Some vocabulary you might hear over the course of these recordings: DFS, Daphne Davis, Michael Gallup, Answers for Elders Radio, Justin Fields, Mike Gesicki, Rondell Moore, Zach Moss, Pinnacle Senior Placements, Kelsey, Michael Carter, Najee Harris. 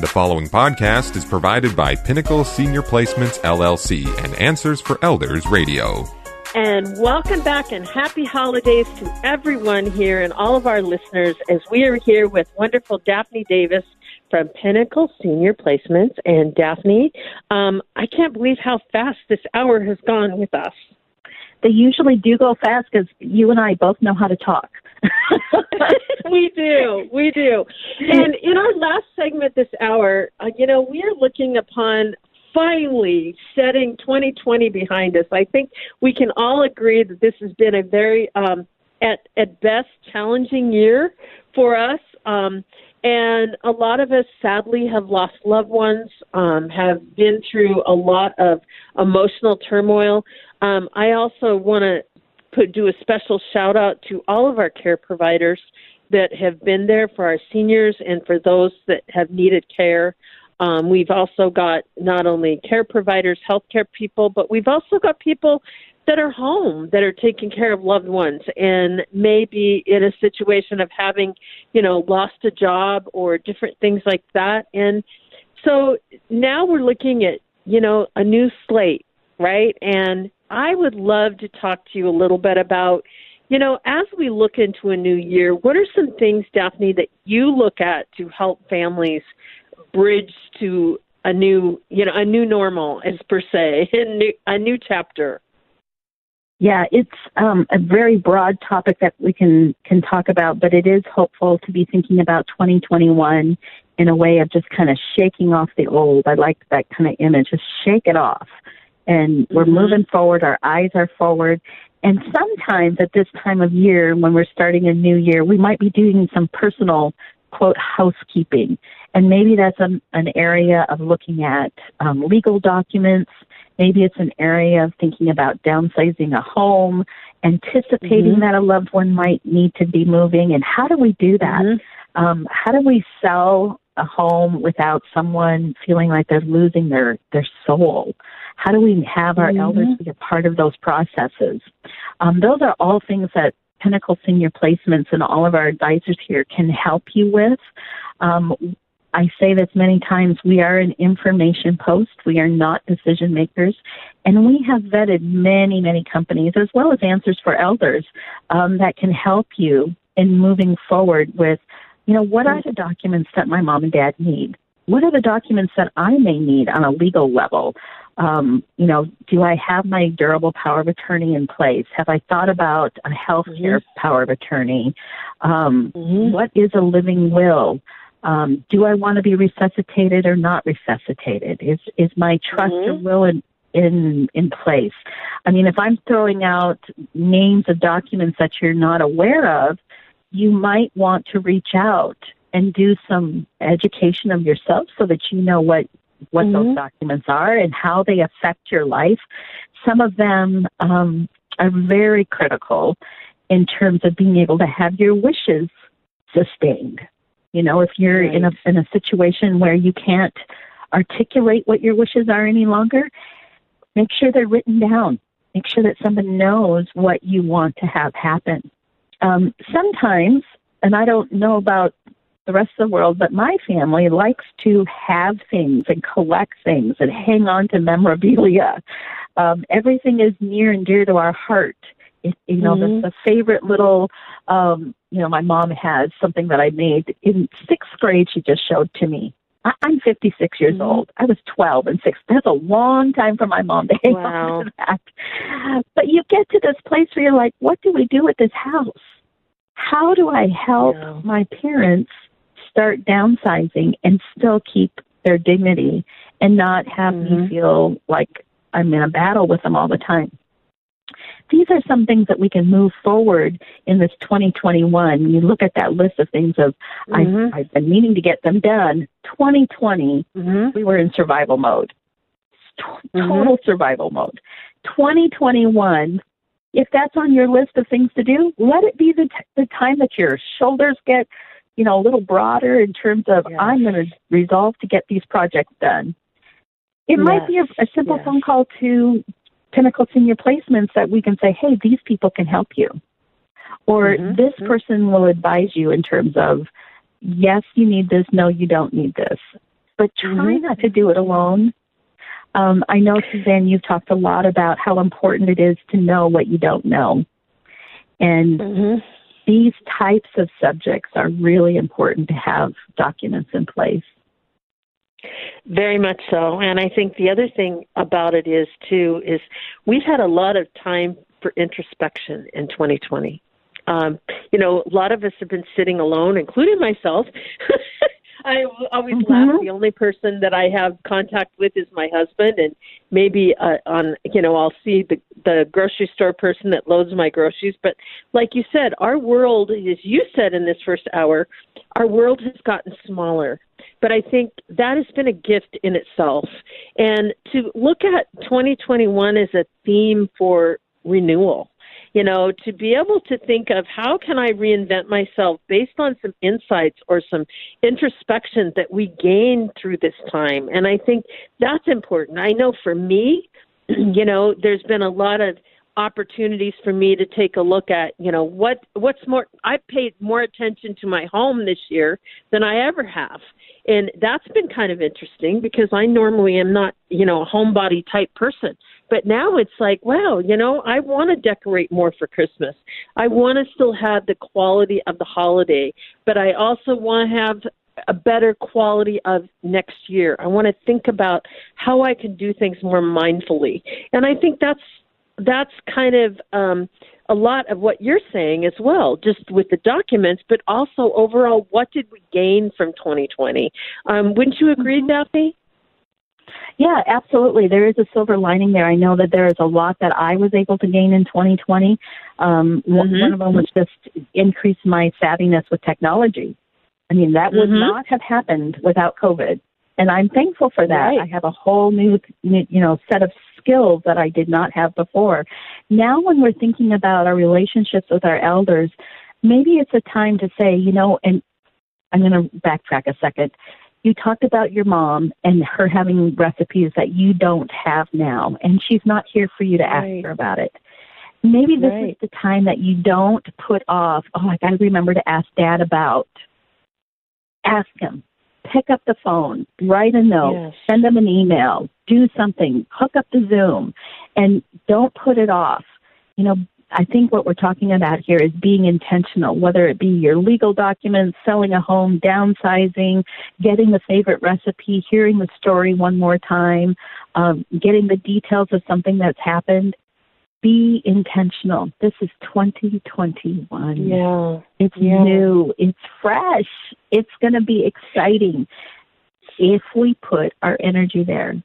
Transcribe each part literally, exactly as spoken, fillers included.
The following podcast is provided by Pinnacle Senior Placements, L L C, and Answers for Elders Radio. And welcome back and happy holidays to everyone here and all of our listeners as we are here with wonderful Daphne Davis from Pinnacle Senior Placements. And Daphne, um, I can't believe how fast this hour has gone with us. They usually do go fast because you and I both know how to talk. we do, we do. And in our last segment this hour, uh, you know, we are looking upon finally setting twenty twenty behind us. I think we can all agree that this has been a very, um, at, at best, challenging year for us. Um, and a lot of us, sadly, have lost loved ones, um, have been through a lot of emotional turmoil. Um, I also want to Could do a special shout out to all of our care providers that have been there for our seniors and for those that have needed care. Um, we've also got not only care providers, healthcare people, but we've also got people that are home that are taking care of loved ones and maybe in a situation of having, you know, lost a job or different things like that. And so now we're looking at, you know, a new slate, right? And I would love to talk to you a little bit about, you know, as we look into a new year, what are some things, Daphne, that you look at to help families bridge to a new, you know, a new normal, as per se, a new, a new chapter? Yeah, it's um, a very broad topic that we can, can talk about, but it is hopeful to be thinking about twenty twenty-one in a way of just kind of shaking off the old. I like that kind of image, just shake it off. And we're moving forward, our eyes are forward. And sometimes at this time of year, when we're starting a new year, we might be doing some personal, quote, housekeeping. And maybe that's an, an area of looking at um, legal documents. Maybe it's an area of thinking about downsizing a home, anticipating mm-hmm. that a loved one might need to be moving. And how do we do that? Mm-hmm. Um, how do we sell a home without someone feeling like they're losing their, their soul? How do we have our mm-hmm. elders be a part of those processes? Um, those are all things that Pinnacle Senior Placements and all of our advisors here can help you with. Um, I say this many times, we are an information post. We are not decision makers. And we have vetted many, many companies, as well as Answers for Elders, um, that can help you in moving forward with, you know, what are the documents that my mom and dad need? What are the documents that I may need on a legal level? Um, you know, do I have my durable power of attorney in place? Have I thought about a health care mm-hmm. power of attorney? Um, mm-hmm. What is a living will? Um, do I want to be resuscitated or not resuscitated? Is is my trust mm-hmm. or will in, in in place? I mean, if I'm throwing out names of documents that you're not aware of, you might want to reach out and do some education of yourself so that you know what, what mm-hmm. those documents are and how they affect your life. Some of them um, are very critical in terms of being able to have your wishes sustained. You know, if you're right. in a in a situation where you can't articulate what your wishes are any longer, make sure they're written down. Make sure that someone knows what you want to have happen. Um, sometimes, and I don't know about the rest of the world, but my family likes to have things and collect things and hang on to memorabilia. Um, everything is near and dear to our heart. It, you know, mm-hmm. the, the favorite little, um, you know, my mom has something that I made in sixth grade. She just showed to me. I, I'm fifty-six years mm-hmm. old. I was twelve and six. That's a long time for my mom to hang wow. on to that. But you get to this place where you're like, what do we do with this house? How do I help yeah. my parents start downsizing and still keep their dignity and not have mm-hmm. me feel like I'm in a battle with them all the time? These are some things that we can move forward in this twenty twenty-one. You look at that list of things of, mm-hmm. I've, I've been meaning to get them done. twenty twenty, mm-hmm. we were in survival mode, T- mm-hmm. total survival mode. twenty twenty-one, if that's on your list of things to do, let it be the, t- the time that your shoulders get, you know, a little broader in terms of yes. I'm going to resolve to get these projects done. It yes. might be a, a simple yes. phone call to Pinnacle Senior Placements that we can say, hey, these people can help you. Or mm-hmm. this mm-hmm. person will advise you in terms of, yes, you need this. No, you don't need this. but try not to do it alone. Um, I know, Suzanne, you've talked a lot about how important it is to know what you don't know. And mm-hmm. these types of subjects are really important to have documents in place. Very much so. And I think the other thing about it is, too, is we've had a lot of time for introspection in twenty twenty. Um, you know, a lot of us have been sitting alone, including myself. I always mm-hmm. laugh. The only person that I have contact with is my husband, and maybe uh, on you know I'll see the the grocery store person that loads my groceries. But like you said, our world, as you said in this first hour, our world has gotten smaller. But I think that has been a gift in itself, and to look at twenty twenty-one as a theme for renewal. You know, to be able to think of how can I reinvent myself based on some insights or some introspection that we gain through this time. And I think that's important. I know for me, you know, there's been a lot of opportunities for me to take a look at, you know, what what's more, I paid more attention to my home this year than I ever have. And that's been kind of interesting because I normally am not, you know, a homebody type person. But now it's like, wow, you know, I want to decorate more for Christmas. I want to still have the quality of the holiday, but I also want to have a better quality of next year. I want to think about how I can do things more mindfully. And I think that's that's kind of um, a lot of what you're saying as well, just with the documents, but also overall, what did we gain from twenty twenty? Um, wouldn't you agree, Daphne? Yeah, absolutely. There is a silver lining there. I know that there is a lot that I was able to gain in twenty twenty. Um, mm-hmm. One of them was just increase my savviness with technology. I mean, that would mm-hmm. not have happened without COVID. And I'm thankful for that. Right. I have a whole new, new, you know, set of skills that I did not have before. Now, when we're thinking about our relationships with our elders, maybe it's a time to say, you know, and I'm going to backtrack a second. You talked about your mom and her having recipes that you don't have now, and she's not here for you to ask right. her about it. Maybe this right. is the time that you don't put off, oh, I got to remember to ask Dad about. Ask him. Pick up the phone, write a note, yes. send them an email, do something, hook up the Zoom, and don't put it off. You know, I think what we're talking about here is being intentional, whether it be your legal documents, selling a home, downsizing, getting the favorite recipe, hearing the story one more time, um, getting the details of something that's happened. Be intentional. This is twenty twenty-one. Yeah. It's yeah. new. It's fresh. It's going to be exciting if we put our energy there.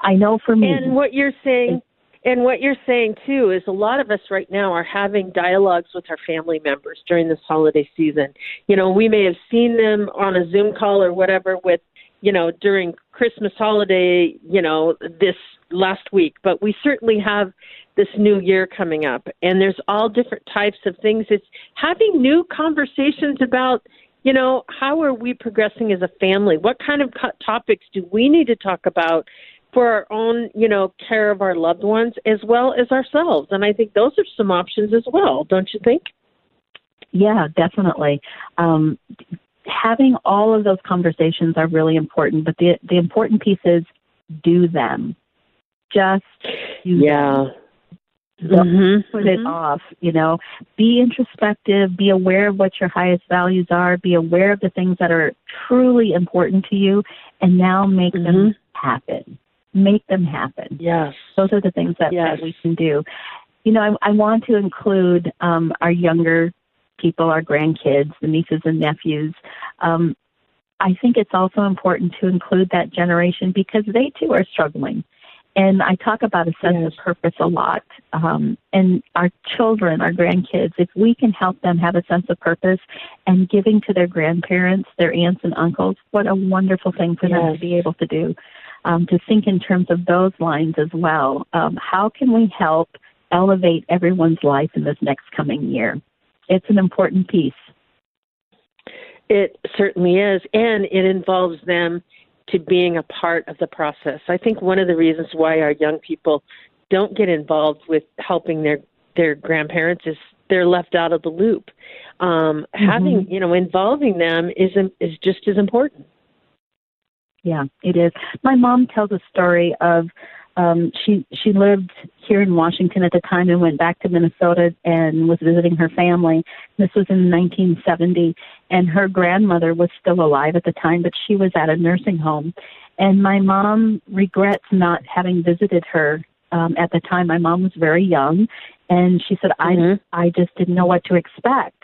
I know for me. And what you're saying, and what you're saying too is a lot of us right now are having dialogues with our family members during this holiday season. You know, we may have seen them on a Zoom call or whatever with, you know, during Christmas holiday, you know, this last week, but we certainly have this new year coming up, and there's all different types of things. It's having new conversations about, you know, how are we progressing as a family? What kind of co- topics do we need to talk about for our own, you know, care of our loved ones as well as ourselves? And I think those are some options as well, don't you think? Yeah, definitely. Um, having all of those conversations are really important, but the the important piece is do them. Just do yeah. them. Don't mm-hmm. put it mm-hmm. off, you know. Be introspective. Be aware of what your highest values are. Be aware of the things that are truly important to you, and now make mm-hmm. them happen. Make them happen. Yes. Those are the things that, yes. that we can do. You know, I, I want to include um, our younger people, our grandkids, the nieces and nephews. Um, I think it's also important to include that generation because they too are struggling. And I talk about a sense yes. of purpose a lot. Um, and our children, our grandkids, if we can help them have a sense of purpose and giving to their grandparents, their aunts and uncles, what a wonderful thing for yes. them to be able to do, um, to think in terms of those lines as well. Um, how can we help elevate everyone's life in this next coming year? It's an important piece. It certainly is, and it involves them to being a part of the process. I think one of the reasons why our young people don't get involved with helping their, their grandparents is they're left out of the loop. Um, mm-hmm. Having, you know, involving them is is just as important. Yeah, it is. My mom tells a story of um, she she lived here in Washington at the time and went back to Minnesota and was visiting her family. This was in nineteen seventy, and her grandmother was still alive at the time, but she was at a nursing home. And my mom regrets not having visited her um, at the time. My mom was very young, and she said, mm-hmm. I, I just didn't know what to expect.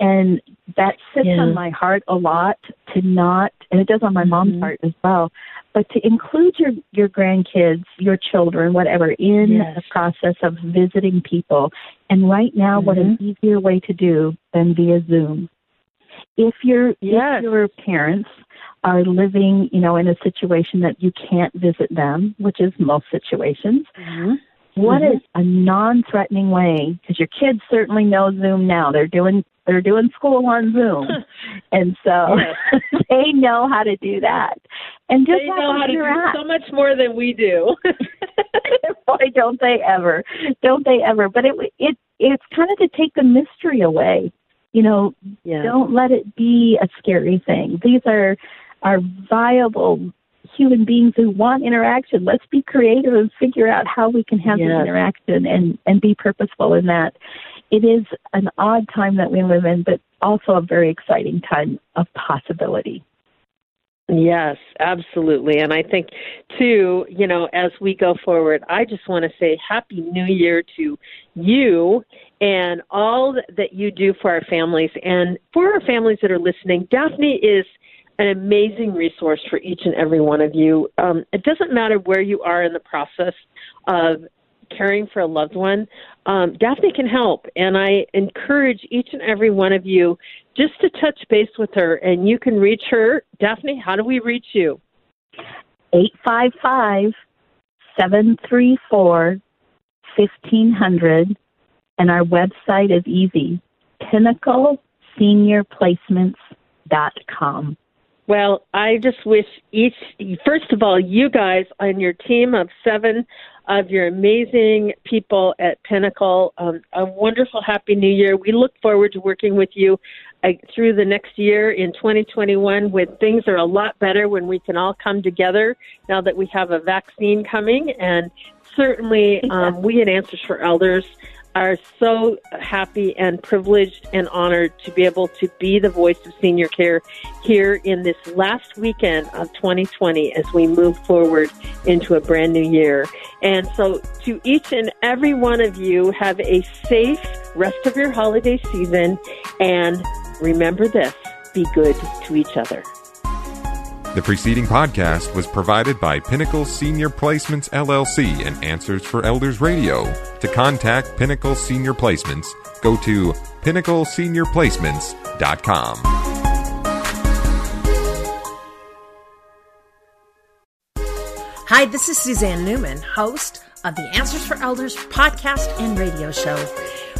And that sits yeah. on my heart a lot to not, and it does on my mm-hmm. mom's heart as well, but to include your, your grandkids, your children, whatever, in yes. the process of visiting people. And right now, mm-hmm. what an easier way to do than via Zoom. If, you're, yes. if your parents are living, you know, in a situation that you can't visit them, which is most situations, mm-hmm. what mm-hmm. is a non-threatening way? Because your kids certainly know Zoom now. They're doing they're doing school on Zoom, and so yes. they know how to do that. And just they know how to do so much more than we do. Boy, don't they ever? Don't they ever? But it it it's kind of to take the mystery away. You know, yeah. don't let it be a scary thing. These are are viable human beings who want interaction. Let's be creative and figure out how we can have yes. this interaction and, and be purposeful in that. It is an odd time that we live in, but also a very exciting time of possibility. Yes, absolutely. And I think, too, you know, as we go forward, I just want to say Happy New Year to you and all that you do for our families. And for our families that are listening, Daphne is an amazing resource for each and every one of you. Um, it doesn't matter where you are in the process of caring for a loved one. Um, Daphne can help, and I encourage each and every one of you just to touch base with her, and you can reach her. Daphne, how do we reach you? eight five five, seven three four, one five zero zero, and our website is easy, pinnacle senior placements dot com. Well, I just wish each, first of all, you guys on your team of seven of your amazing people at Pinnacle, um, a wonderful Happy New Year. We look forward to working with you uh, through the next year in twenty twenty-one when things are a lot better, when we can all come together now that we have a vaccine coming. And certainly um, we at Answers for Elders are so happy and privileged and honored to be able to be the voice of senior care here in this last weekend of twenty twenty as we move forward into a brand new year. And so to each and every one of you, have a safe rest of your holiday season, and remember this, be good to each other. The preceding podcast was provided by Pinnacle Senior Placements, L L C, and Answers for Elders Radio. To contact Pinnacle Senior Placements, go to pinnacle senior placements dot com. Hi, this is Suzanne Newman, host of the Answers for Elders podcast and radio show.